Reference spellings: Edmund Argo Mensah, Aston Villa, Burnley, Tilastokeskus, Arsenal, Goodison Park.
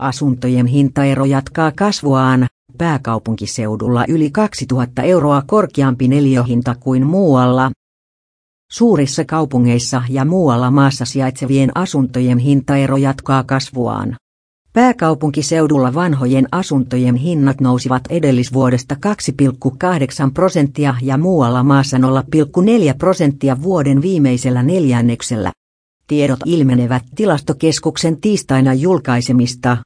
Asuntojen hintaero jatkaa kasvuaan, pääkaupunkiseudulla yli 2000 € korkeampi neliöhinta kuin muualla. Suurissa kaupungeissa ja muualla maassa sijaitsevien asuntojen hintaero jatkaa kasvuaan. Pääkaupunkiseudulla vanhojen asuntojen hinnat nousivat edellisvuodesta 2,8% ja muualla maassa 0,4% vuoden viimeisellä neljänneksellä. Tiedot ilmenevät Tilastokeskuksen tiistaina julkaisemista